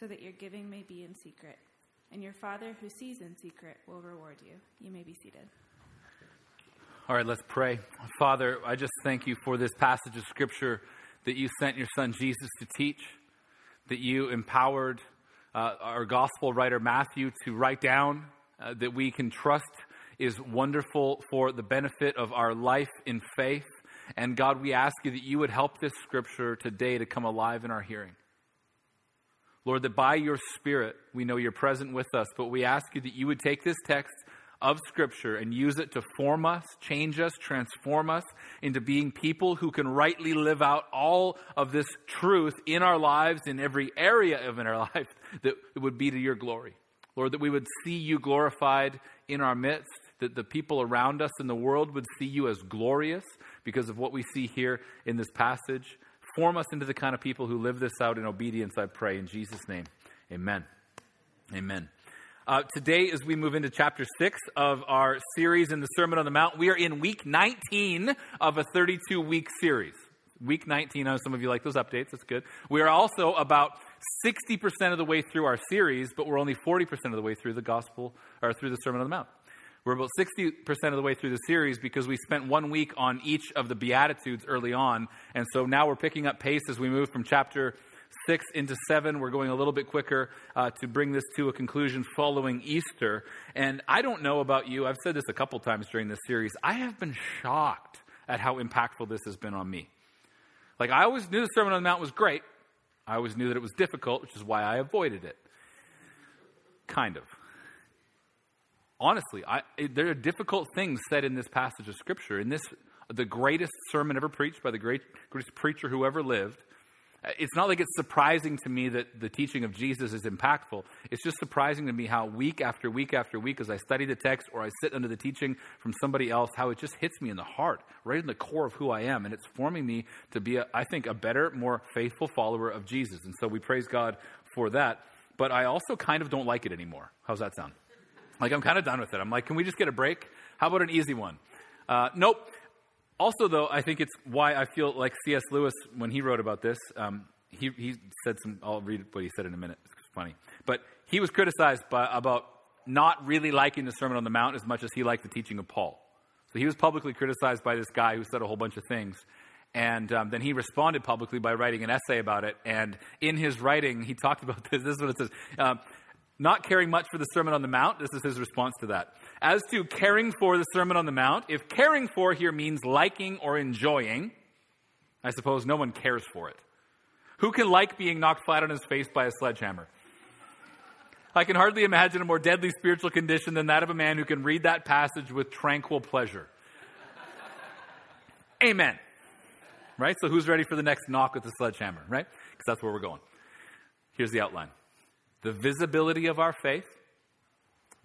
so that your giving may be in secret. And your Father who sees in secret will reward you. You may be seated. All right, let's pray. Father, I just thank you for this passage of Scripture that you sent your Son Jesus to teach, that you empowered our gospel writer Matthew to write down, that we can trust is wonderful for the benefit of our life in faith. And God, we ask you that you would help this Scripture today to come alive in our hearing. Lord, that by your Spirit, we know you're present with us, but we ask you that you would take this text of Scripture and use it to form us, change us, transform us into being people who can rightly live out all of this truth in our lives, in every area of our life, that it would be to your glory. Lord, that we would see you glorified in our midst, that the people around us in the world would see you as glorious because of what we see here in this passage. Form us into the kind of people who live this out in obedience, I pray, in Jesus' name. Amen. Amen. Today, as we move into chapter 6 of our series in the Sermon on the Mount, we are in week 19 of a 32-week series. Week 19, I know some of you like those updates, that's good. We are also about 60% of the way through our series, but we're only 40% of the way through the gospel, or through the Sermon on the Mount. We're about 60% of the way through the series because we spent 1 week on each of the Beatitudes early on. And so now we're picking up pace as we move from chapter 6 into 7. We're going a little bit quicker to bring this to a conclusion following Easter. And I don't know about you, I've said this a couple times during this series, I have been shocked at how impactful this has been on me. Like, I always knew the Sermon on the Mount was great. I always knew that it was difficult, which is why I avoided it. Kind of. Honestly, there are difficult things said in this passage of Scripture. In this, the greatest sermon ever preached by the greatest preacher who ever lived. It's not like it's surprising to me that the teaching of Jesus is impactful. It's just surprising to me how week after week after week, as I study the text or I sit under the teaching from somebody else, how it just hits me in the heart, right in the core of who I am. And it's forming me to be, I think, a better, more faithful follower of Jesus. And so we praise God for that. But I also kind of don't like it anymore. How's that sound? Like, I'm kind of done with it. I'm like, can we just get a break? How about an easy one? Nope. Also, though, I think it's why I feel like C.S. Lewis, when he wrote about this, he said some, I'll read what he said in a minute. It's funny. But he was criticized about not really liking the Sermon on the Mount as much as he liked the teaching of Paul. So he was publicly criticized by this guy who said a whole bunch of things. And then he responded publicly by writing an essay about it. And in his writing, he talked about this. This is what it says. Not caring much for the Sermon on the Mount, this is his response to that. As to caring for the Sermon on the Mount, if caring for here means liking or enjoying, I suppose no one cares for it. Who can like being knocked flat on his face by a sledgehammer? I can hardly imagine a more deadly spiritual condition than that of a man who can read that passage with tranquil pleasure. Amen. Right? So who's ready for the next knock with the sledgehammer, right? Because that's where we're going. Here's the outline. The visibility of our faith,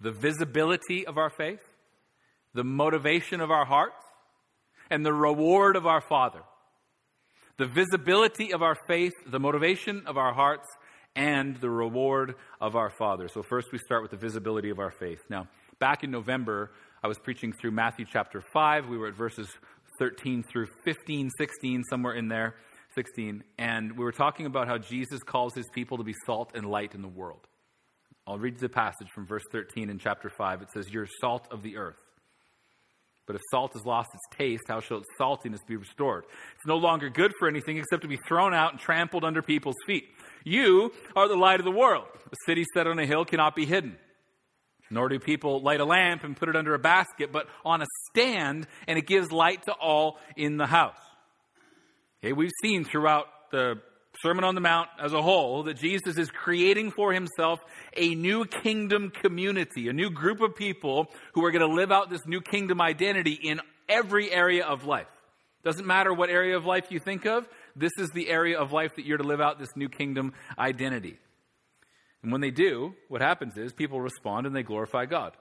the visibility of our faith, the motivation of our hearts, and the reward of our Father. The visibility of our faith, the motivation of our hearts, and the reward of our Father. So first we start with the visibility of our faith. Now, back in November, I was preaching through Matthew chapter 5. We were at verses 13 through 15, 16, somewhere in there. 16, and we were talking about how Jesus calls his people to be salt and light in the world. I'll read the passage from verse 13 in chapter 5. It says, "You're salt of the earth. But if salt has lost its taste, how shall its saltiness be restored? It's no longer good for anything except to be thrown out and trampled under people's feet. You are the light of the world. A city set on a hill cannot be hidden. Nor do people light a lamp and put it under a basket, but on a stand, and it gives light to all in the house." We've seen throughout the Sermon on the Mount as a whole that Jesus is creating for himself a new kingdom community, a new group of people who are going to live out this new kingdom identity in every area of life. Doesn't matter what area of life you think of, this is the area of life that you're to live out this new kingdom identity. And when they do, what happens is people respond and they glorify God.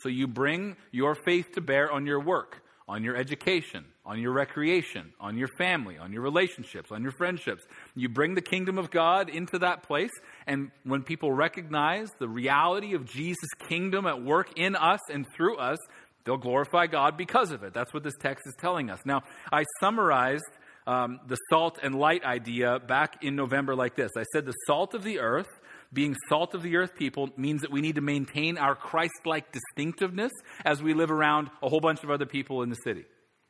So you bring your faith to bear on your work, on your education, on your recreation, on your family, on your relationships, on your friendships. You bring the kingdom of God into that place. And when people recognize the reality of Jesus' kingdom at work in us and through us, they'll glorify God because of it. That's what this text is telling us. Now, I summarized the salt and light idea back in November like this. I said the salt of the earth, being salt of the earth people, means that we need to maintain our Christ-like distinctiveness as we live around a whole bunch of other people in the city.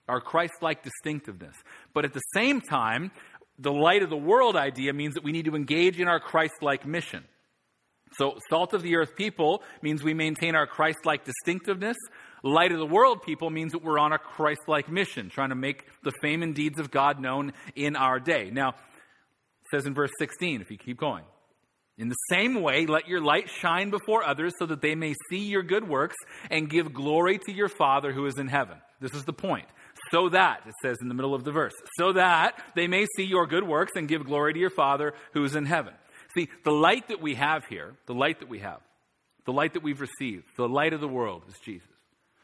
Our Christ-like distinctiveness. But at the same time, the light of the world idea means that we need to engage in our Christ-like mission. So salt of the earth people means we maintain our Christ-like distinctiveness. Light of the world people means that we're on a Christ-like mission, trying to make the fame and deeds of God known in our day. Now, it says in verse 16, if you keep going, in the same way, let your light shine before others so that they may see your good works and give glory to your Father who is in heaven. This is the point. So that, it says in the middle of the verse, so that they may see your good works and give glory to your Father who is in heaven. See, the light that we have here, the light that we have, the light that we've received, the light of the world is Jesus.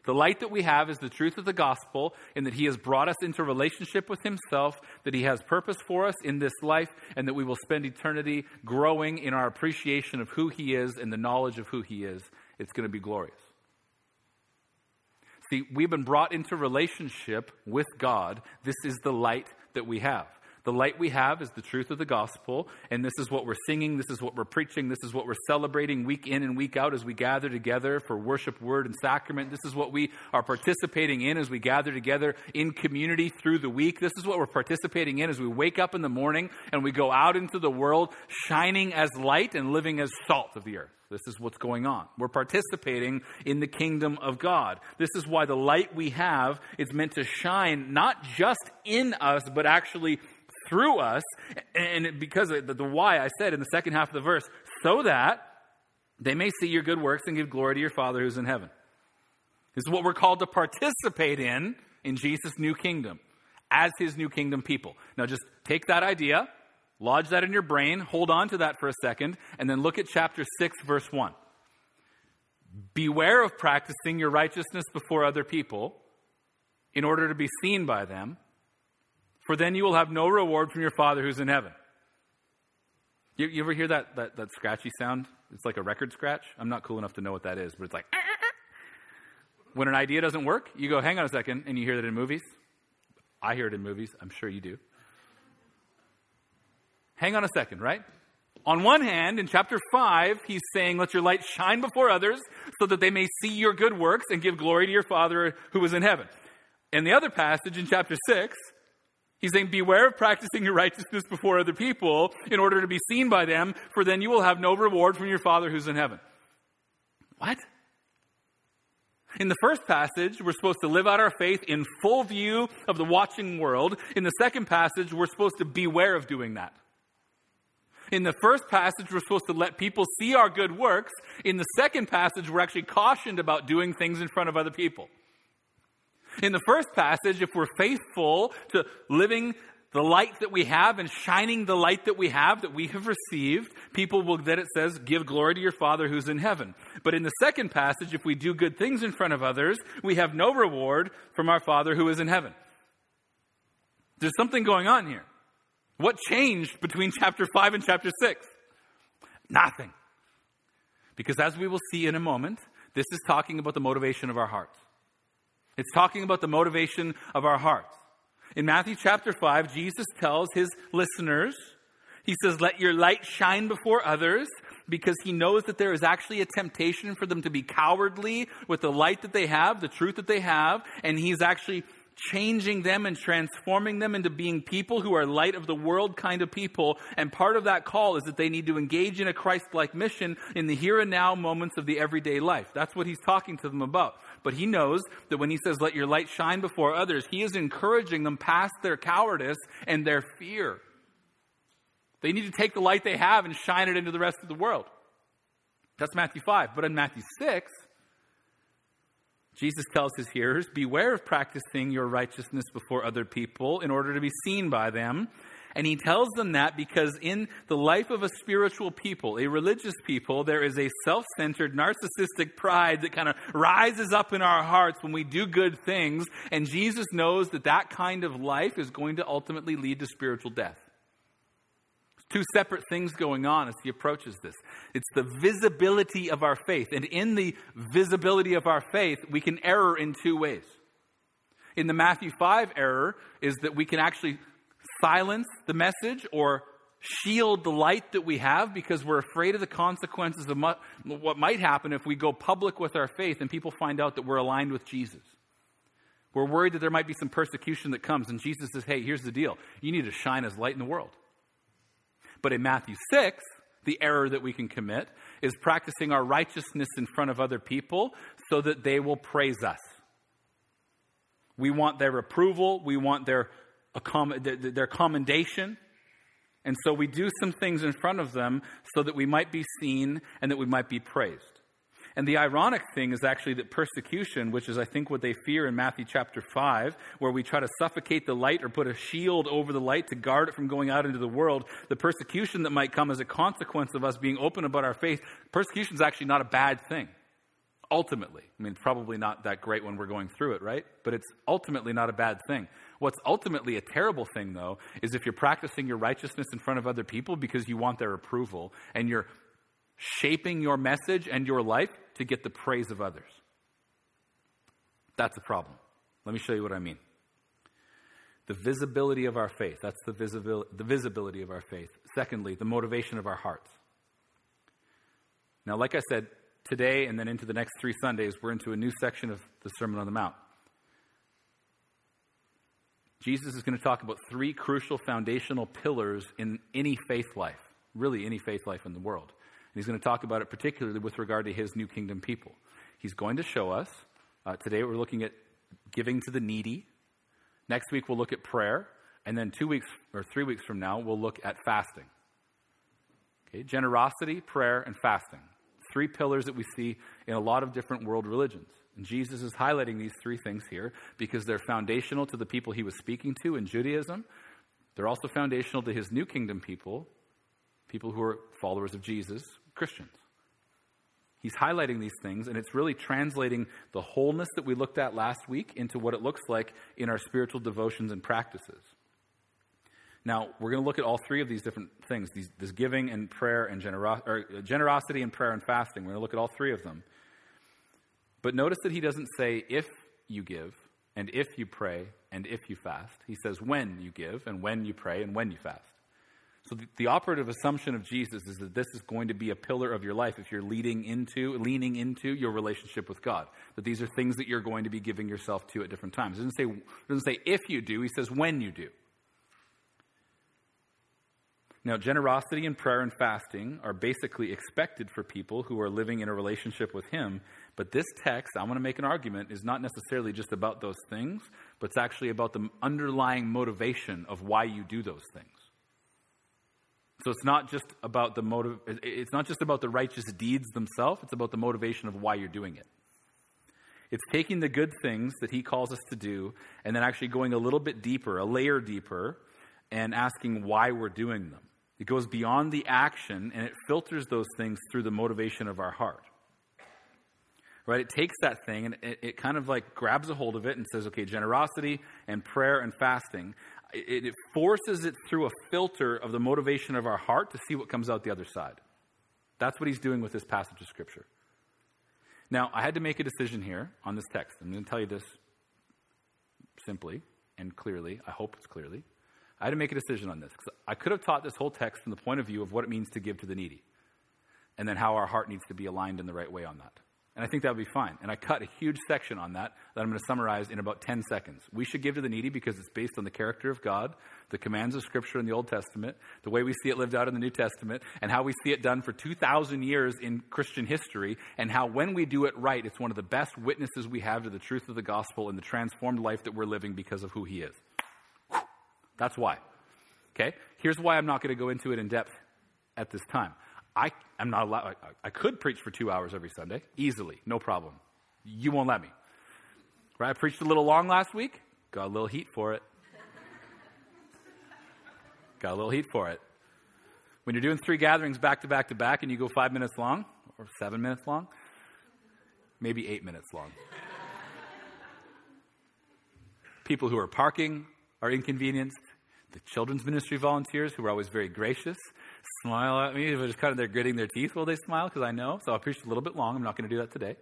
The light that we have is the truth of the gospel in that he has brought us into relationship with himself, that he has purpose for us in this life, and that we will spend eternity growing in our appreciation of who he is and the knowledge of who he is. It's going to be glorious. See, we've been brought into relationship with God. This is the light that we have. The light we have is the truth of the gospel, and this is what we're singing, this is what we're preaching, this is what we're celebrating week in and week out as we gather together for worship, word, and sacrament. This is what we are participating in as we gather together in community through the week. This is what we're participating in as we wake up in the morning and we go out into the world shining as light and living as salt of the earth. This is what's going on. We're participating in the kingdom of God. This is why the light we have is meant to shine not just in us, but actually through us, and because of the why I said in the second half of the verse, so that they may see your good works and give glory to your Father who's in heaven. This is what we're called to participate in Jesus' new kingdom, as his new kingdom people. Now just take that idea, lodge that in your brain, hold on to that for a second, and then look at chapter 6, verse 1. Beware of practicing your righteousness before other people in order to be seen by them, for then you will have no reward from your Father who's in heaven. You ever hear that scratchy sound? It's like a record scratch. I'm not cool enough to know what that is, but it's like... When an idea doesn't work, you go, hang on a second, and you hear that in movies. I hear it in movies. I'm sure you do. Hang on a second, right? On one hand, in chapter 5, he's saying, let your light shine before others so that they may see your good works and give glory to your Father who is in heaven. In the other passage, in chapter 6... he's saying, beware of practicing your righteousness before other people in order to be seen by them, for then you will have no reward from your Father who's in heaven. What? In the first passage, we're supposed to live out our faith in full view of the watching world. In the second passage, we're supposed to beware of doing that. In the first passage, we're supposed to let people see our good works. In the second passage, we're actually cautioned about doing things in front of other people. In the first passage, if we're faithful to living the light that we have and shining the light that we have received, people will, then it says, give glory to your Father who's in heaven. But in the second passage, if we do good things in front of others, we have no reward from our Father who is in heaven. There's something going on here. What changed between chapter 5 and chapter 6? Nothing. Because as we will see in a moment, this is talking about the motivation of our hearts. It's talking about the motivation of our hearts. In Matthew chapter 5, Jesus tells his listeners, he says, let your light shine before others, because he knows that there is actually a temptation for them to be cowardly with the light that they have, the truth that they have, and he's actually changing them and transforming them into being people who are light of the world kind of people. And part of that call is that they need to engage in a Christ-like mission in the here and now moments of the everyday life. That's what he's talking to them about. But he knows that when he says, let your light shine before others, he is encouraging them past their cowardice and their fear. They need to take the light they have and shine it into the rest of the world. That's Matthew 5. But in Matthew 6, Jesus tells his hearers, beware of practicing your righteousness before other people in order to be seen by them, And he tells them that because in the life of a spiritual people, a religious people, there is a self-centered, narcissistic pride that kind of rises up in our hearts when we do good things. And Jesus knows that that kind of life is going to ultimately lead to spiritual death. Two separate things going on as he approaches this. It's the visibility of our faith. And in the visibility of our faith, we can err in two ways. In the Matthew 5 error is that we can actually silence the message or shield the light that we have because we're afraid of the consequences of what might happen if we go public with our faith and people find out that we're aligned with Jesus. We're worried that there might be some persecution that comes, and Jesus says, hey, here's the deal. You need to shine as light in the world. But in Matthew 6, the error that we can commit is practicing our righteousness in front of other people so that they will praise us. We want their approval. We want their commendation. And so we do some things in front of them so that we might be seen and that we might be praised. And the ironic thing is actually that persecution, which is I think what they fear in Matthew chapter 5, where we try to suffocate the light or put a shield over the light to guard it from going out into the world, the persecution that might come as a consequence of us being open about our faith, persecution is actually not a bad thing, ultimately. I mean, probably not that great when we're going through it, right? But it's ultimately not a bad thing. What's ultimately a terrible thing, though, is if you're practicing your righteousness in front of other people because you want their approval and you're shaping your message and your life to get the praise of others. That's a problem. Let me show you what I mean. The visibility of our faith. That's the visibility of our faith. Secondly, the motivation of our hearts. Now, like I said, today and then into the next three Sundays, we're into a new section of the Sermon on the Mount. Jesus is going to talk about three crucial foundational pillars in any faith life, really any faith life in the world. And he's going to talk about it particularly with regard to his new kingdom people. He's going to show us. Today we're looking at giving to the needy. Next week we'll look at prayer. And then 2 weeks or 3 weeks from now we'll look at fasting. Okay, generosity, prayer, and fasting. Three pillars that we see in a lot of different world religions. And Jesus is highlighting these three things here because they're foundational to the people he was speaking to in Judaism. They're also foundational to his new kingdom people, people who are followers of Jesus, Christians. He's highlighting these things, and it's really translating the wholeness that we looked at last week into what it looks like in our spiritual devotions and practices. Now, we're going to look at all three of these different things, this giving and prayer and generosity and prayer and fasting. We're going to look at all three of them. But notice that he doesn't say if you give and if you pray and if you fast. He says when you give and when you pray and when you fast. So the operative assumption of Jesus is that this is going to be a pillar of your life if you're leaning into your relationship with God. That these are things that you're going to be giving yourself to at different times. It doesn't say if you do, he says when you do. Now, generosity and prayer and fasting are basically expected for people who are living in a relationship with him. But this text, I want to make an argument, is not necessarily just about those things, but it's actually about the underlying motivation of why you do those things. So it's not just about the righteous deeds themselves. It's about the motivation of why you're doing it. It's taking the good things that he calls us to do and then actually going a little bit deeper, a layer deeper, and asking why we're doing them. It goes beyond the action and it filters those things through the motivation of our heart. Right? It takes that thing and it kind of like grabs a hold of it and says, okay, generosity and prayer and fasting. It forces it through a filter of the motivation of our heart to see what comes out the other side. That's what he's doing with this passage of Scripture. Now, I had to make a decision here on this text. I'm going to tell you this simply and clearly. I hope it's clearly. I had to make a decision on this because I could have taught this whole text from the point of view of what it means to give to the needy and then how our heart needs to be aligned in the right way on that. And I think that would be fine. And I cut a huge section on that I'm going to summarize in about 10 seconds. We should give to the needy because it's based on the character of God, the commands of Scripture in the Old Testament, the way we see it lived out in the New Testament, and how we see it done for 2,000 years in Christian history, and how when we do it right, it's one of the best witnesses we have to the truth of the gospel and the transformed life that we're living because of who he is. That's why. Okay? Here's why I'm not going to go into it in depth at this time. I'm not allowed. I could preach for 2 hours every Sunday, easily, no problem. You won't let me. Right? I preached a little long last week, got a little heat for it. Got a little heat for it. When you're doing three gatherings back to back to back and you go 5 minutes long or 7 minutes long, maybe 8 minutes long. People who are parking are inconvenienced. The children's ministry volunteers, who are always very gracious, smile at me. They're just kind of, they're gritting their teeth while they smile because I know. So I'll preach a little bit long. I'm not going to do that today.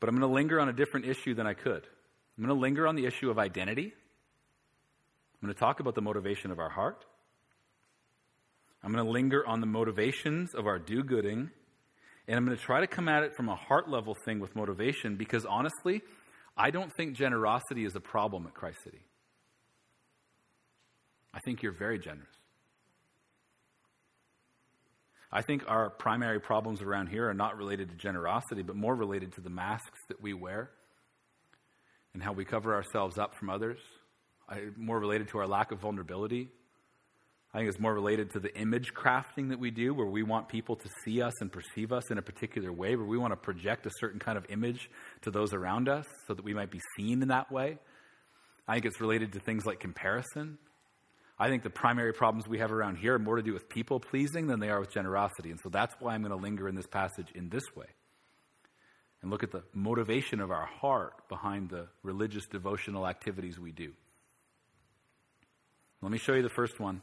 But I'm going to linger on a different issue than I could. I'm going to linger on the issue of identity. I'm going to talk about the motivation of our heart. I'm going to linger on the motivations of our do-gooding. And I'm going to try to come at it from a heart level thing with motivation, because honestly, I don't think generosity is a problem at Christ City. I think you're very generous. I think our primary problems around here are not related to generosity, but more related to the masks that we wear and how we cover ourselves up from others. More related to our lack of vulnerability. I think it's more related to the image crafting that we do, where we want people to see us and perceive us in a particular way, where we want to project a certain kind of image to those around us so that we might be seen in that way. I think it's related to things like comparison. I think the primary problems we have around here are more to do with people-pleasing than they are with generosity. And so that's why I'm going to linger in this passage in this way and look at the motivation of our heart behind the religious devotional activities we do. Let me show you the first one.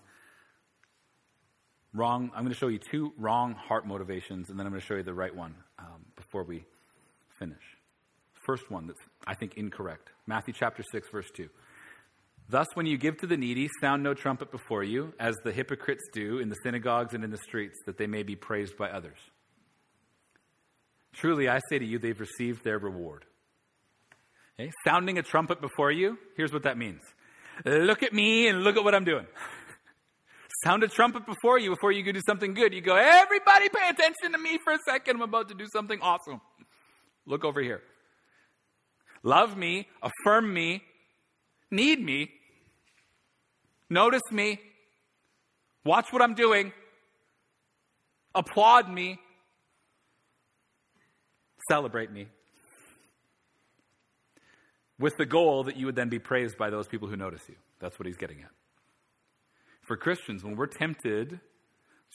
Wrong. I'm going to show you two wrong heart motivations, and then I'm going to show you the right one before we finish. First one that's, I think, incorrect. Matthew chapter 6, verse 2. Thus, when you give to the needy, sound no trumpet before you, as the hypocrites do in the synagogues and in the streets, that they may be praised by others. Truly, I say to you, they've received their reward. Okay? Sounding a trumpet before you, here's what that means. Look at me and look at what I'm doing. Sound a trumpet before you go do something good. You go, everybody pay attention to me for a second. I'm about to do something awesome. Look over here. Love me, affirm me, need me, notice me, watch what I'm doing, applaud me, celebrate me. With the goal that you would then be praised by those people who notice you. That's what he's getting at. For Christians, when we're tempted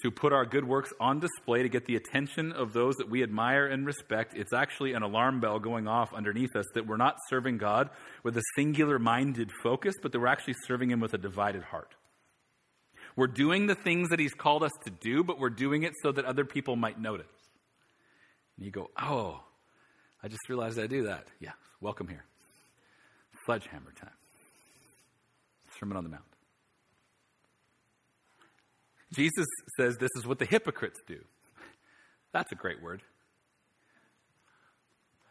to put our good works on display to get the attention of those that we admire and respect, it's actually an alarm bell going off underneath us that we're not serving God with a singular-minded focus, but that we're actually serving Him with a divided heart. We're doing the things that He's called us to do, but we're doing it so that other people might notice. And you go, oh, I just realized I do that. Yeah, welcome here. Sledgehammer time. Sermon on the Mount. Jesus says this is what the hypocrites do. That's a great word.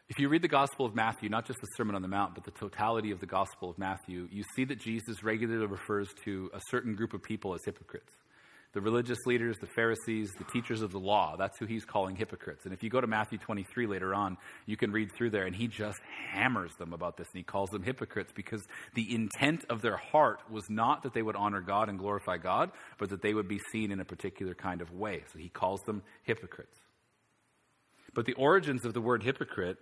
If you read the Gospel of Matthew, not just the Sermon on the Mount, but the totality of the Gospel of Matthew, you see that Jesus regularly refers to a certain group of people as hypocrites. The religious leaders, the Pharisees, the teachers of the law, that's who he's calling hypocrites. And if you go to Matthew 23 later on, you can read through there, and he just hammers them about this, and he calls them hypocrites because the intent of their heart was not that they would honor God and glorify God, but that they would be seen in a particular kind of way. So he calls them hypocrites. But the origins of the word hypocrite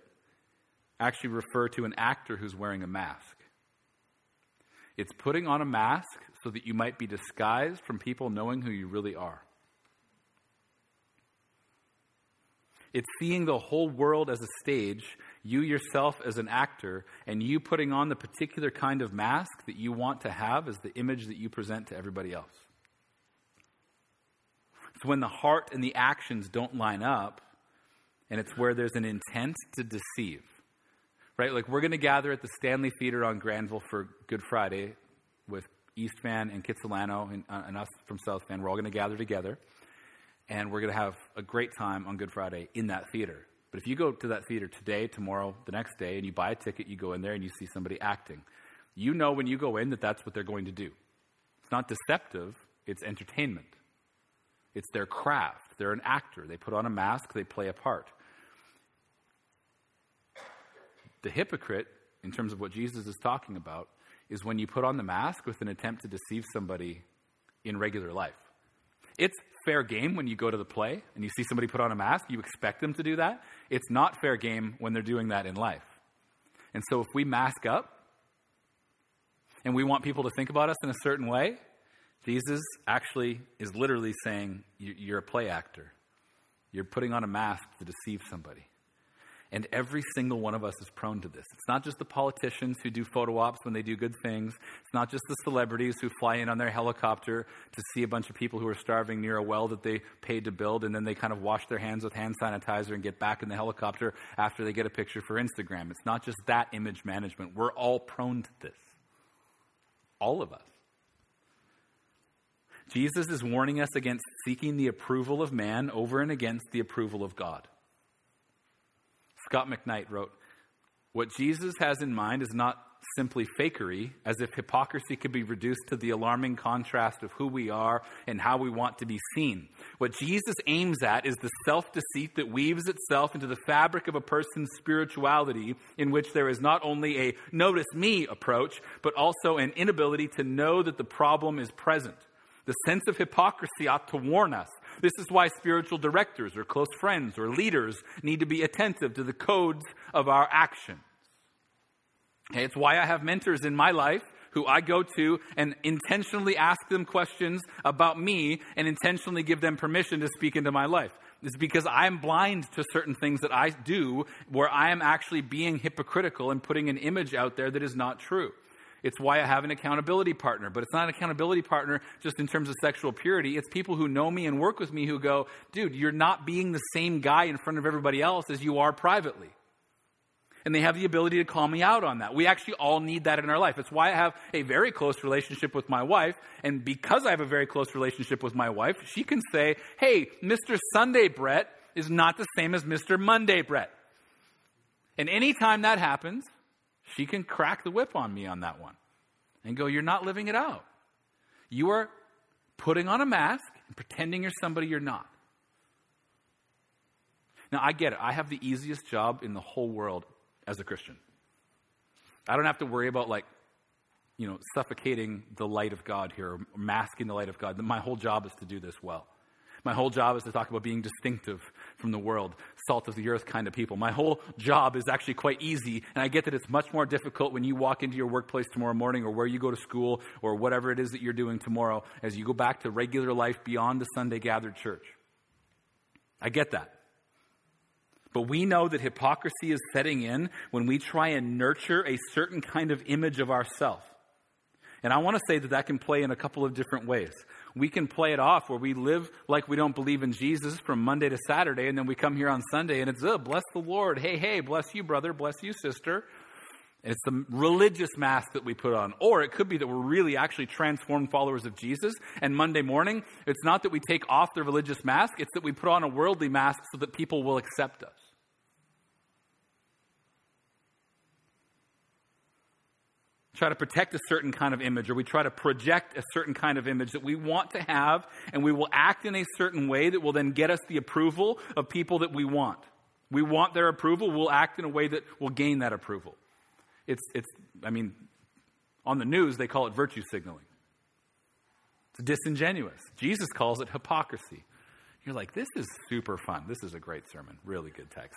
actually refer to an actor who's wearing a mask. It's putting on a mask so that you might be disguised from people knowing who you really are. It's seeing the whole world as a stage, you yourself as an actor, and you putting on the particular kind of mask that you want to have as the image that you present to everybody else. It's when the heart and the actions don't line up, and it's where there's an intent to deceive. Right, like we're going to gather at the Stanley Theater on Granville for Good Friday with East Van and Kitsilano and us from South Van. We're all going to gather together, and we're going to have a great time on Good Friday in that theater. But if you go to that theater today, tomorrow, the next day, and you buy a ticket, you go in there and you see somebody acting. You know when you go in that that's what they're going to do. It's not deceptive, it's entertainment. It's their craft. They're an actor. They put on a mask, they play a part. The hypocrite, in terms of what Jesus is talking about, is when you put on the mask with an attempt to deceive somebody in regular life. It's fair game when you go to the play and you see somebody put on a mask, you expect them to do that. It's not fair game when they're doing that in life. And so if we mask up and we want people to think about us in a certain way, Jesus actually is literally saying, you're a play actor. You're putting on a mask to deceive somebody. And every single one of us is prone to this. It's not just the politicians who do photo ops when they do good things. It's not just the celebrities who fly in on their helicopter to see a bunch of people who are starving near a well that they paid to build, and then they kind of wash their hands with hand sanitizer and get back in the helicopter after they get a picture for Instagram. It's not just that image management. We're all prone to this. All of us. Jesus is warning us against seeking the approval of man over and against the approval of God. Scott McKnight wrote, "What Jesus has in mind is not simply fakery, as if hypocrisy could be reduced to the alarming contrast of who we are and how we want to be seen. What Jesus aims at is the self-deceit that weaves itself into the fabric of a person's spirituality, in which there is not only a notice me approach, but also an inability to know that the problem is present. The sense of hypocrisy ought to warn us. This is why spiritual directors or close friends or leaders need to be attentive to the codes of our actions." Okay, it's why I have mentors in my life who I go to and intentionally ask them questions about me and intentionally give them permission to speak into my life. It's because I'm blind to certain things that I do where I am actually being hypocritical and putting an image out there that is not true. It's why I have an accountability partner, but it's not an accountability partner just in terms of sexual purity. It's people who know me and work with me who go, dude, you're not being the same guy in front of everybody else as you are privately. And they have the ability to call me out on that. We actually all need that in our life. It's why I have a very close relationship with my wife. And because I have a very close relationship with my wife, she can say, hey, Mr. Sunday Brett is not the same as Mr. Monday Brett. And anytime that happens, she can crack the whip on me on that one and go, you're not living it out. You are putting on a mask and pretending you're somebody you're not. Now, I get it. I have the easiest job in the whole world as a Christian. I don't have to worry about, suffocating the light of God here or masking the light of God. My whole job is to do this well. My whole job is to talk about being distinctive from the world, salt of the earth kind of people. My whole job is actually quite easy, and I get that it's much more difficult when you walk into your workplace tomorrow morning or where you go to school or whatever it is that you're doing tomorrow as you go back to regular life beyond the Sunday gathered church. I get that. But we know that hypocrisy is setting in when we try and nurture a certain kind of image of ourselves. And I want to say that can play in a couple of different ways. We can play it off where we live like we don't believe in Jesus from Monday to Saturday, and then we come here on Sunday, and it's, oh, bless the Lord. Hey, bless you, brother. Bless you, sister. And it's the religious mask that we put on. Or it could be that we're really actually transformed followers of Jesus, and Monday morning, it's not that we take off the religious mask, it's that we put on a worldly mask so that people will accept us. Try to protect a certain kind of image, or we try to project a certain kind of image that we want to have, and we will act in a certain way that will then get us the approval of people that we want. We want their approval, we'll act in a way that will gain that approval. It's on the news they call it virtue signaling. It's disingenuous. Jesus calls it hypocrisy. You're like, this is super fun. This is a great sermon. Really good text.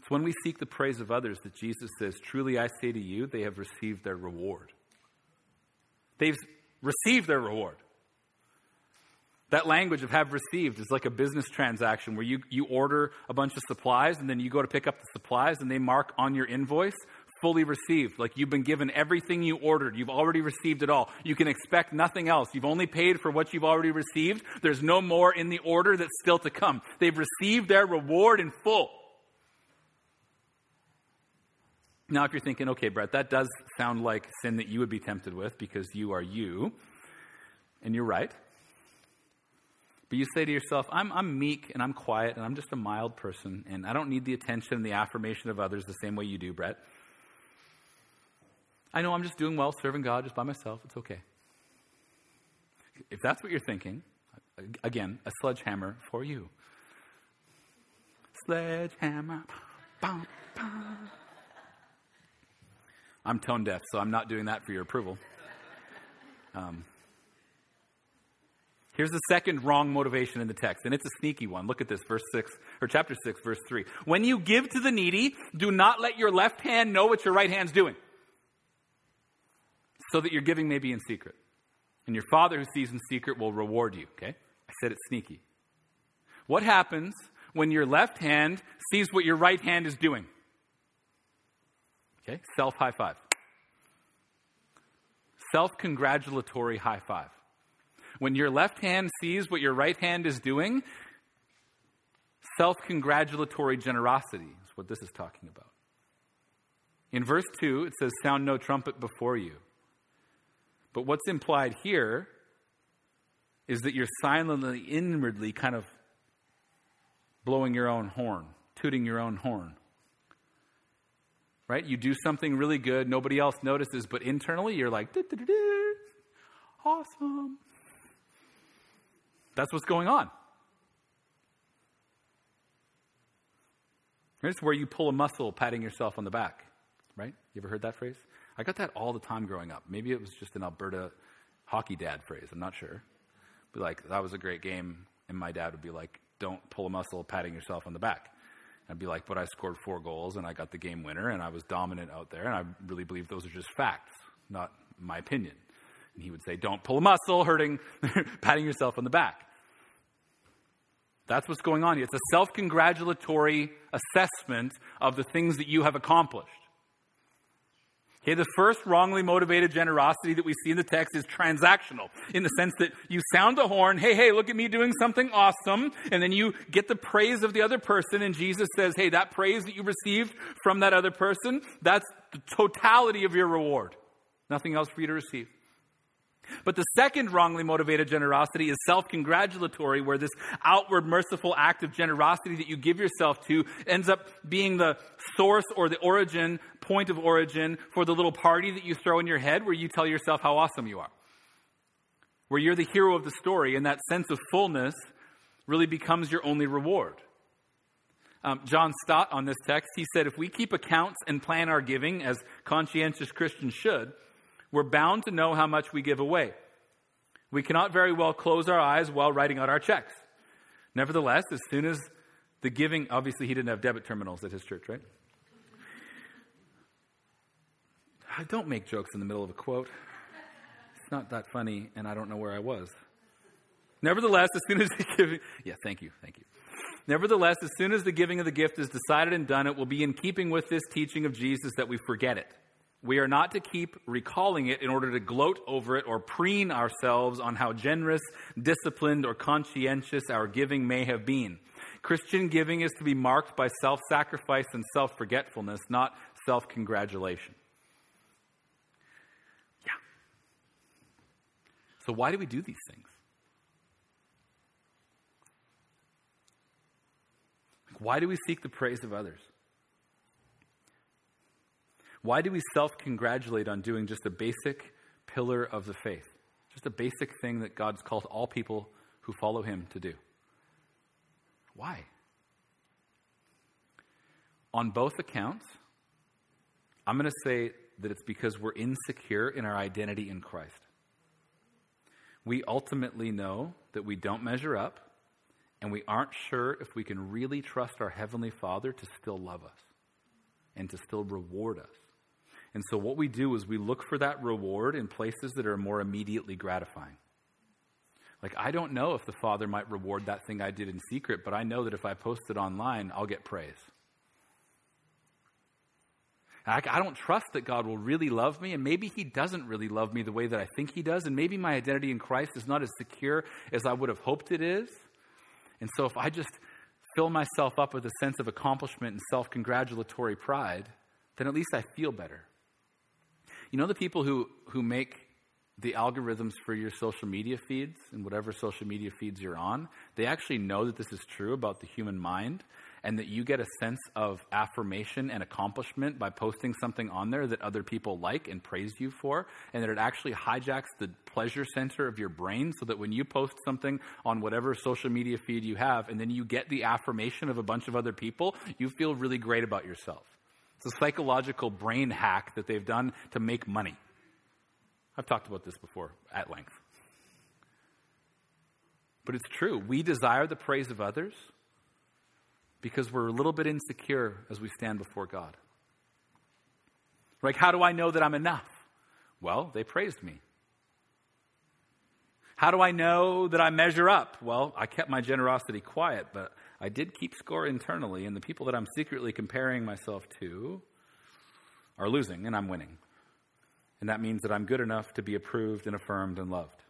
It's when we seek the praise of others that Jesus says, truly I say to you, they have received their reward. They've received their reward. That language of have received is like a business transaction where you order a bunch of supplies and then you go to pick up the supplies and they mark on your invoice, fully received. Like you've been given everything you ordered. You've already received it all. You can expect nothing else. You've only paid for what you've already received. There's no more in the order that's still to come. They've received their reward in full. Now, if you're thinking, okay, Brett, that does sound like sin that you would be tempted with because you are you, and you're right. But you say to yourself, I'm meek and I'm quiet and I'm just a mild person and I don't need the attention and the affirmation of others the same way you do, Brett. I know I'm just doing well, serving God just by myself. It's okay. If that's what you're thinking, again, a sledgehammer for you. Sledgehammer. Bum, bum. I'm tone deaf, so I'm not doing that for your approval. Here's the second wrong motivation in the text, and it's a sneaky one. Look at this, chapter 6, verse 3. When you give to the needy, do not let your left hand know what your right hand's doing. so that your giving may be in secret. And your Father who sees in secret will reward you. Okay? I said it's sneaky. What happens when your left hand sees what your right hand is doing? Okay? Self high five. Self-congratulatory high five. When your left hand sees what your right hand is doing, self-congratulatory generosity is what this is talking about. In verse 2, it says, sound no trumpet before you. But what's implied here is that you're silently, inwardly kind of blowing your own horn, tooting your own horn. Right? You do something really good, nobody else notices, but internally you're like, "Da-da-da-da. Awesome." That's what's going on. It's where you pull a muscle patting yourself on the back, right? You ever heard that phrase? I got that all the time growing up. Maybe it was just an Alberta hockey dad phrase. I'm not sure. Be like, that was a great game. And my dad would be like, don't pull a muscle patting yourself on the back. And I'd be like, but I scored 4 goals and I got the game winner and I was dominant out there. And I really believe those are just facts, not my opinion. And he would say, don't pull a muscle, hurting, patting yourself on the back. That's what's going on here. It's a self-congratulatory assessment of the things that you have accomplished. Okay, the first wrongly motivated generosity that we see in the text is transactional, in the sense that you sound the horn, hey, hey, look at me doing something awesome, and then you get the praise of the other person, and Jesus says, hey, that praise that you received from that other person, that's the totality of your reward. Nothing else for you to receive. But the second wrongly motivated generosity is self-congratulatory, where this outward merciful act of generosity that you give yourself to ends up being the source or the origin, point of origin for the little party that you throw in your head where you tell yourself how awesome you are. Where you're the hero of the story, and that sense of fullness really becomes your only reward. John Stott on this text, he said, if we keep accounts and plan our giving as conscientious Christians should, we're bound to know how much we give away. We cannot very well close our eyes while writing out our checks. Nevertheless, as soon as the giving... Obviously, he didn't have debit terminals at his church, right? I don't make jokes in the middle of a quote. It's not that funny, and I don't know where I was. Nevertheless, as soon as the giving... Yeah, thank you. Nevertheless, as soon as the giving of the gift is decided and done, it will be in keeping with this teaching of Jesus that we forget it. We are not to keep recalling it in order to gloat over it or preen ourselves on how generous, disciplined, or conscientious our giving may have been. Christian giving is to be marked by self-sacrifice and self-forgetfulness, not self-congratulation. Yeah. So why do we do these things? Why do we seek the praise of others? Why do we self-congratulate on doing just a basic pillar of the faith? Just a basic thing that God's called all people who follow him to do. Why? On both accounts, I'm going to say that it's because we're insecure in our identity in Christ. We ultimately know that we don't measure up, and we aren't sure if we can really trust our Heavenly Father to still love us and to still reward us. And so what we do is we look for that reward in places that are more immediately gratifying. Like, I don't know if the Father might reward that thing I did in secret, but I know that if I post it online, I'll get praise. I don't trust that God will really love me, and maybe he doesn't really love me the way that I think he does, and maybe my identity in Christ is not as secure as I would have hoped it is. And so if I just fill myself up with a sense of accomplishment and self-congratulatory pride, then at least I feel better. You know the people who make the algorithms for your social media feeds and whatever social media feeds you're on, they actually know that this is true about the human mind, and that you get a sense of affirmation and accomplishment by posting something on there that other people like and praise you for, and that it actually hijacks the pleasure center of your brain so that when you post something on whatever social media feed you have and then you get the affirmation of a bunch of other people, you feel really great about yourself. It's a psychological brain hack that they've done to make money. I've talked about this before at length. But it's true. We desire the praise of others because we're a little bit insecure as we stand before God. Like, how do I know that I'm enough? Well, they praised me. How do I know that I measure up? Well, I kept my generosity quiet, but I did keep score internally, and the people that I'm secretly comparing myself to are losing, and I'm winning. And that means that I'm good enough to be approved and affirmed and loved.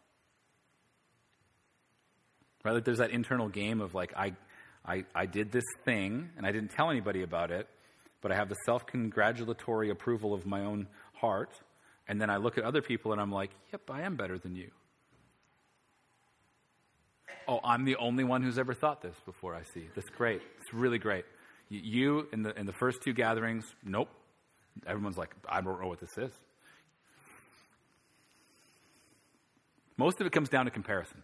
Right? Like there's that internal game of like, I did this thing, and I didn't tell anybody about it, but I have the self-congratulatory approval of my own heart, and then I look at other people and I'm like, yep, I am better than you. Oh, I'm the only one who's ever thought this before I see. That's great. It's really great. You in the first two gatherings, nope. Everyone's like, I don't know what this is. Most of it comes down to comparison.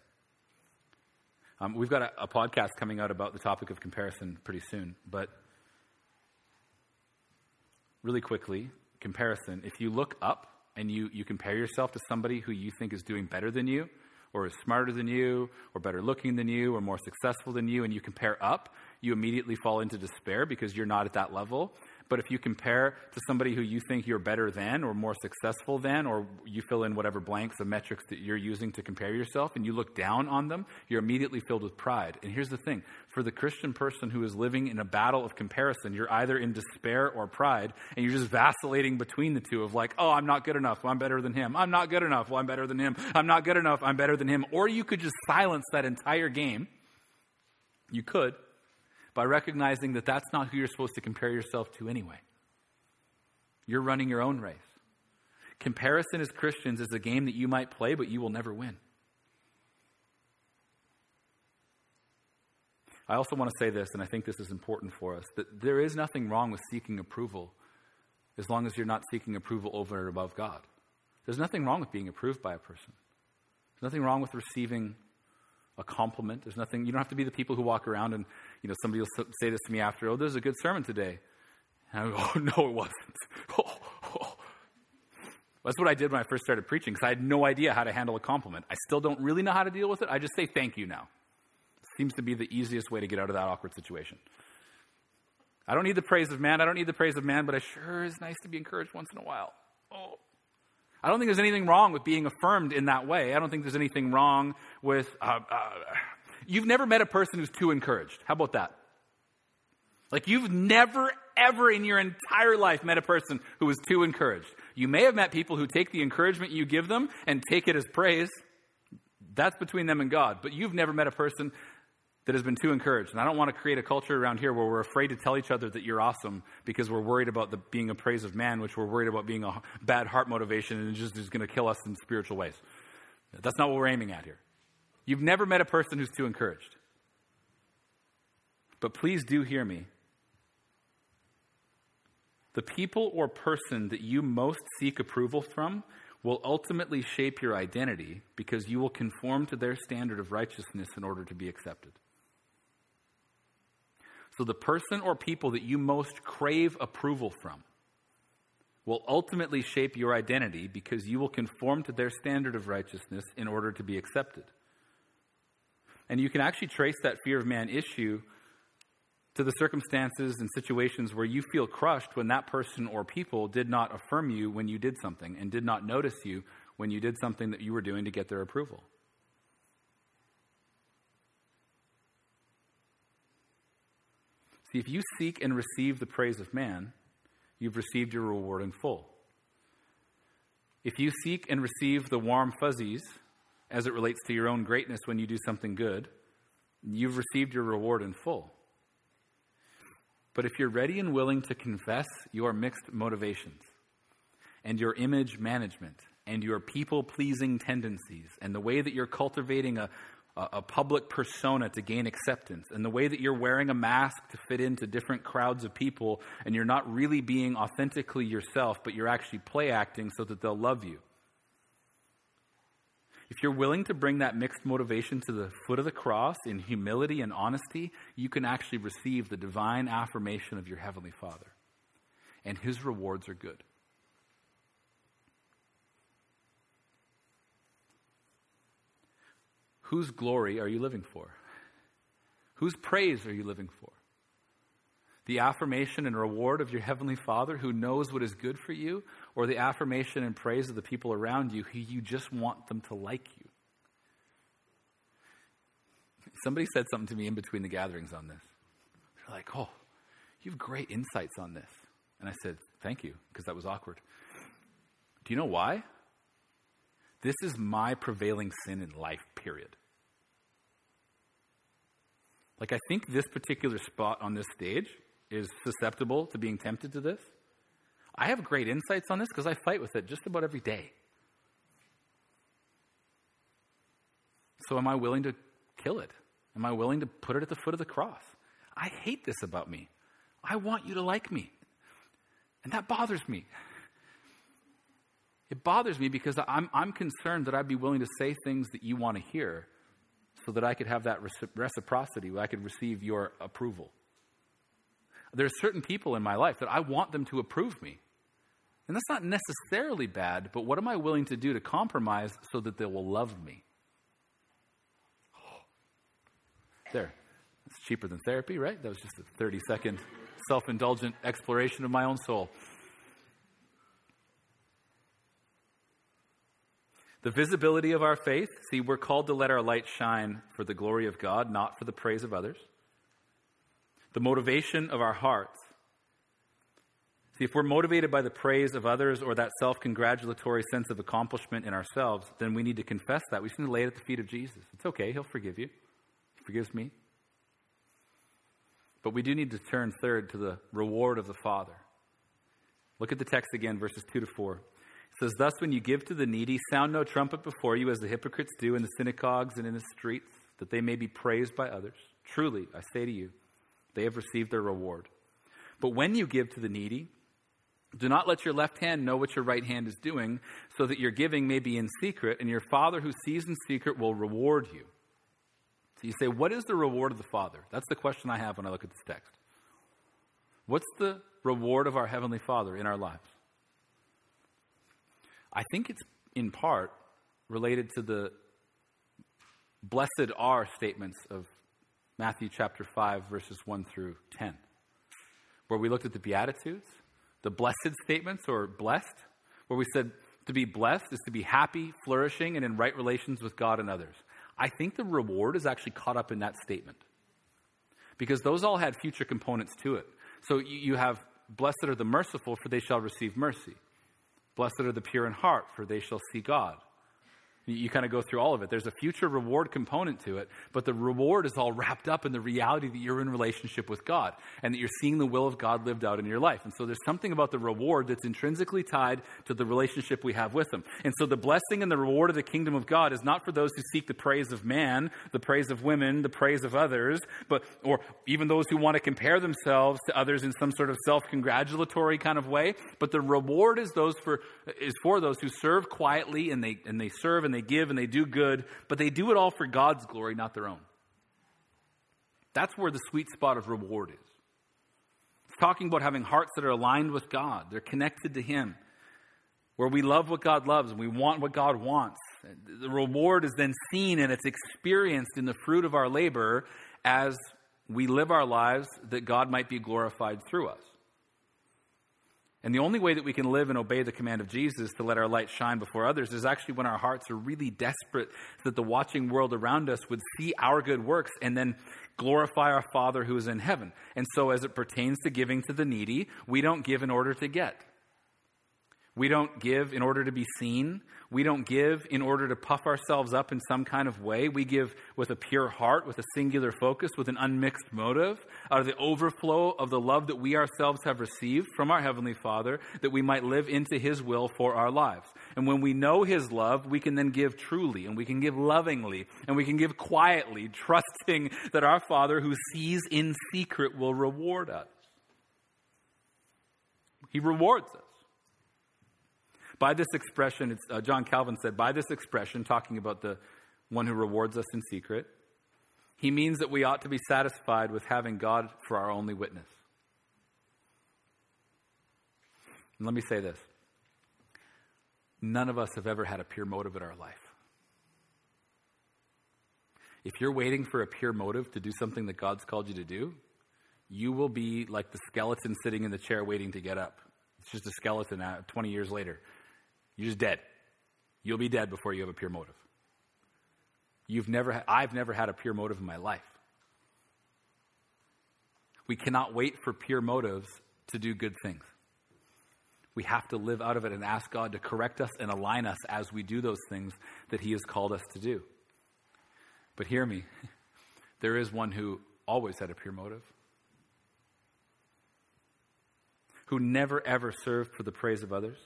We've got a podcast coming out about the topic of comparison pretty soon. But really quickly, comparison. If you look up and you compare yourself to somebody who you think is doing better than you, or is smarter than you, or better looking than you, or more successful than you, and you compare up, you immediately fall into despair because you're not at that level. But if you compare to somebody who you think you're better than, or more successful than, or you fill in whatever blanks of metrics that you're using to compare yourself, and you look down on them, you're immediately filled with pride. And here's the thing. For the Christian person who is living in a battle of comparison, you're either in despair or pride, and you're just vacillating between the two of like, oh, I'm not good enough, well, I'm better than him. I'm not good enough, well, I'm better than him. I'm not good enough, I'm better than him. Or you could just silence that entire game. You could. By recognizing that that's not who you're supposed to compare yourself to anyway. You're running your own race. Comparison as Christians is a game that you might play, but you will never win. I also want to say this, and I think this is important for us, that there is nothing wrong with seeking approval as long as you're not seeking approval over and above God. There's nothing wrong with being approved by a person. There's nothing wrong with receiving a compliment. There's nothing, you don't have to be the people who walk around and, you know, somebody will say this to me after, oh, there's a good sermon today. And I go, oh, no, it wasn't. That's what I did when I first started preaching because I had no idea how to handle a compliment. I still don't really know how to deal with it. I just say thank you now. Seems to be the easiest way to get out of that awkward situation. I don't need the praise of man. I don't need the praise of man, but it sure is nice to be encouraged once in a while. Oh. I don't think there's anything wrong with being affirmed in that way. I don't think there's anything wrong with... You've never met a person who's too encouraged. How about that? Like you've never, ever in your entire life met a person who was too encouraged. You may have met people who take the encouragement you give them and take it as praise. That's between them and God. But you've never met a person that has been too encouraged. And I don't want to create a culture around here where we're afraid to tell each other that you're awesome because we're worried about being a praise of man, which we're worried about being a bad heart motivation and it just is going to kill us in spiritual ways. That's not what we're aiming at here. You've never met a person who's too encouraged. But please do hear me. The people or person that you most seek approval from will ultimately shape your identity because you will conform to their standard of righteousness in order to be accepted. So the person or people that you most crave approval from will ultimately shape your identity because you will conform to their standard of righteousness in order to be accepted. And you can actually trace that fear of man issue to the circumstances and situations where you feel crushed when that person or people did not affirm you when you did something and did not notice you when you did something that you were doing to get their approval. See, if you seek and receive the praise of man, you've received your reward in full. If you seek and receive the warm fuzzies as it relates to your own greatness when you do something good, you've received your reward in full. But if you're ready and willing to confess your mixed motivations and your image management and your people-pleasing tendencies and the way that you're cultivating a public persona to gain acceptance and the way that you're wearing a mask to fit into different crowds of people and you're not really being authentically yourself, but you're actually play acting so that they'll love you. If you're willing to bring that mixed motivation to the foot of the cross in humility and honesty, you can actually receive the divine affirmation of your Heavenly Father. And His rewards are good. Whose glory are you living for? Whose praise are you living for? the affirmation and reward of your Heavenly Father who knows what is good for you, or the affirmation and praise of the people around you who you just want them to like you? Somebody said something to me in between the gatherings on this. They're like, oh, you have great insights on this. And I said, thank you, because that was awkward. Do you know why? This is my prevailing sin in life, period. Like, I think this particular spot on this stage is susceptible to being tempted to this. I have great insights on this because I fight with it just about every day. So am I willing to kill it? Am I willing to put it at the foot of the cross? I hate this about me. I want you to like me. And that bothers me. It bothers me because I'm concerned that I'd be willing to say things that you want to hear so that I could have that reciprocity, where I could receive your approval. There are certain people in my life that I want them to approve me. And that's not necessarily bad, but what am I willing to do to compromise so that they will love me? There. It's cheaper than therapy, right? That was just a 30-second self-indulgent exploration of my own soul. The visibility of our faith. See, we're called to let our light shine for the glory of God, not for the praise of others. The motivation of our hearts. See, if we're motivated by the praise of others or that self-congratulatory sense of accomplishment in ourselves, then we need to confess that. We just need to lay it at the feet of Jesus. It's okay. He'll forgive you. He forgives me. But we do need to turn third to the reward of the Father. Look at the text again, verses 2-4. It says, thus when you give to the needy, sound no trumpet before you as the hypocrites do in the synagogues and in the streets, that they may be praised by others. Truly, I say to you, they have received their reward. But when you give to the needy, do not let your left hand know what your right hand is doing, so that your giving may be in secret, and your Father who sees in secret will reward you. So you say, what is the reward of the Father? That's the question I have when I look at this text. What's the reward of our Heavenly Father in our lives? I think it's in part related to the blessed are statements of Matthew chapter 5, verses 1-10, where we looked at the Beatitudes, the blessed statements, or blessed, where we said to be blessed is to be happy, flourishing, and in right relations with God and others. I think the reward is actually caught up in that statement, because those all had future components to it. So you have blessed are the merciful, for they shall receive mercy. Blessed are the pure in heart, for they shall see God. You kind of go through all of it. There's a future reward component to it, but the reward is all wrapped up in the reality that you're in relationship with God and that you're seeing the will of God lived out in your life. And so there's something about the reward that's intrinsically tied to the relationship we have with Him. And so the blessing and the reward of the kingdom of God is not for those who seek the praise of man, the praise of women, the praise of others, but or even those who want to compare themselves to others in some sort of self-congratulatory kind of way. But the reward is for those who serve quietly, and they serve and they give and they do good, but they do it all for God's glory, not their own. That's where the sweet spot of reward is. It's talking about having hearts that are aligned with God. They're connected to Him, where we love what God loves and we want what God wants. The reward is then seen and it's experienced in the fruit of our labor as we live our lives that God might be glorified through us. And the only way that we can live and obey the command of Jesus to let our light shine before others is actually when our hearts are really desperate that the watching world around us would see our good works and then glorify our Father who is in heaven. And so as it pertains to giving to the needy, we don't give in order to get. We don't give in order to be seen. We don't give in order to puff ourselves up in some kind of way. We give with a pure heart, with a singular focus, with an unmixed motive, out of the overflow of the love that we ourselves have received from our Heavenly Father, that we might live into His will for our lives. And when we know His love, we can then give truly, and we can give lovingly, and we can give quietly, trusting that our Father who sees in secret will reward us. He rewards us. By this expression, John Calvin said, by this expression, talking about the one who rewards us in secret, he means that we ought to be satisfied with having God for our only witness. And let me say this. None of us have ever had a pure motive in our life. If you're waiting for a pure motive to do something that God's called you to do, you will be like the skeleton sitting in the chair waiting to get up. It's just a skeleton 20 years later. You're just dead. You'll be dead before you have a pure motive. I've never had a pure motive in my life. We cannot wait for pure motives to do good things. We have to live out of it and ask God to correct us and align us as we do those things that he has called us to do. But hear me, there is one who always had a pure motive, who never ever served for the praise of others,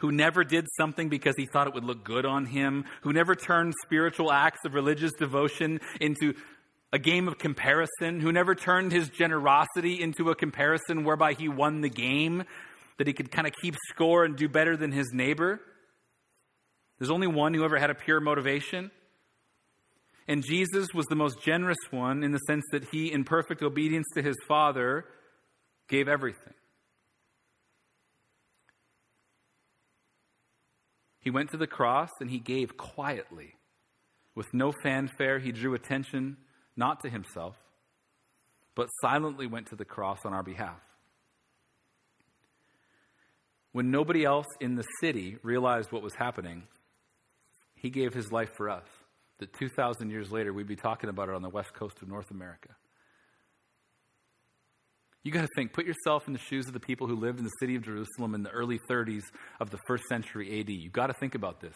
who never did something because he thought it would look good on him, who never turned spiritual acts of religious devotion into a game of comparison, who never turned his generosity into a comparison whereby he won the game, that he could kind of keep score and do better than his neighbor. There's only one who ever had a pure motivation. And Jesus was the most generous one in the sense that he, in perfect obedience to his Father, gave everything. He went to the cross and he gave quietly. With no fanfare, he drew attention not to himself, but silently went to the cross on our behalf. When nobody else in the city realized what was happening, he gave his life for us, that 2,000 years later we'd be talking about it on the west coast of North America. You got to think, put yourself in the shoes of the people who lived in the city of Jerusalem in the early 30s of the first century AD. You got to think about this.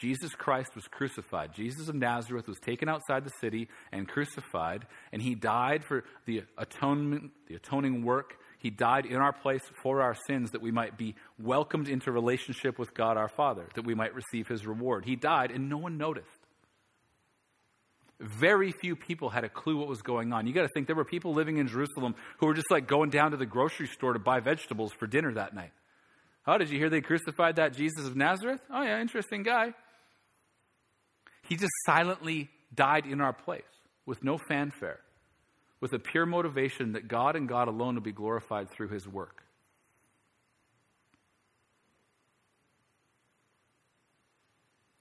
Jesus Christ was crucified. Jesus of Nazareth was taken outside the city and crucified, and he died for the atonement, the atoning work. He died in our place for our sins that we might be welcomed into relationship with God our Father, that we might receive his reward. He died and no one noticed. Very few people had a clue what was going on. You got to think there were people living in Jerusalem who were just like going down to the grocery store to buy vegetables for dinner that night. Oh, did you hear they crucified that Jesus of Nazareth? Oh yeah, interesting guy. He just silently died in our place with no fanfare, with a pure motivation that God and God alone would be glorified through his work.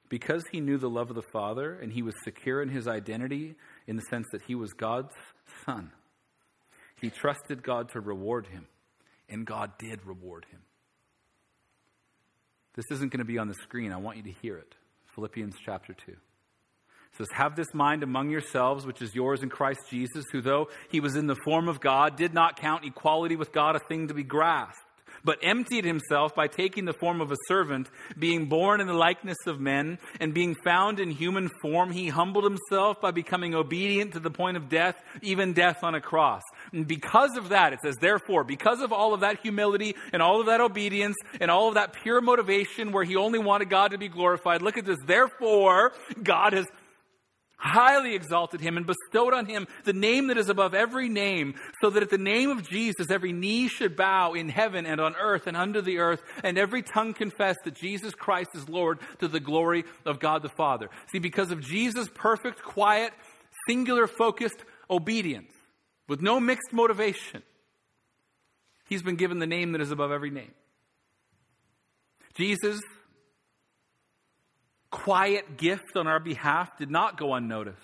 Because he knew the love of the Father and he was secure in his identity in the sense that he was God's son, he trusted God to reward him, and God did reward him. This isn't going to be on the screen. I want you to hear it. Philippians chapter 2. It says, "Have this mind among yourselves, which is yours in Christ Jesus, who though he was in the form of God, did not count equality with God a thing to be grasped, but emptied himself by taking the form of a servant, being born in the likeness of men, and being found in human form, he humbled himself by becoming obedient to the point of death, even death on a cross." And because of that, it says, therefore, because of all of that humility and all of that obedience and all of that pure motivation where he only wanted God to be glorified, look at this, therefore, God has highly exalted him and bestowed on him the name that is above every name, so that at the name of Jesus every knee should bow in heaven and on earth and under the earth, and every tongue confess that Jesus Christ is Lord, to the glory of God the Father. See, because of Jesus' perfect, quiet, singular focused obedience with no mixed motivation, he's been given the name that is above every name. Jesus' quiet gift on our behalf did not go unnoticed.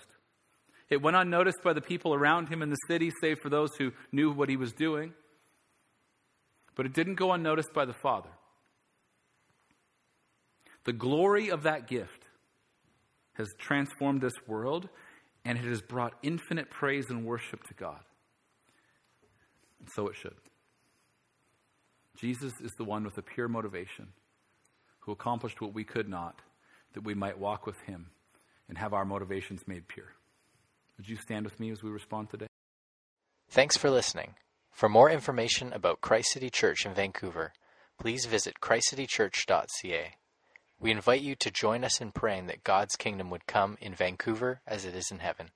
It went unnoticed by the people around him in the city, save for those who knew what he was doing. But it didn't go unnoticed by the Father. The glory of that gift has transformed this world, and it has brought infinite praise and worship to God. And so it should. Jesus is the one with a pure motivation who accomplished what we could not, that we might walk with him and have our motivations made pure. Would you stand with me as we respond today? Thanks for listening. For more information about Christ City Church in Vancouver, please visit ChristCityChurch.ca. We invite you to join us in praying that God's kingdom would come in Vancouver as it is in heaven.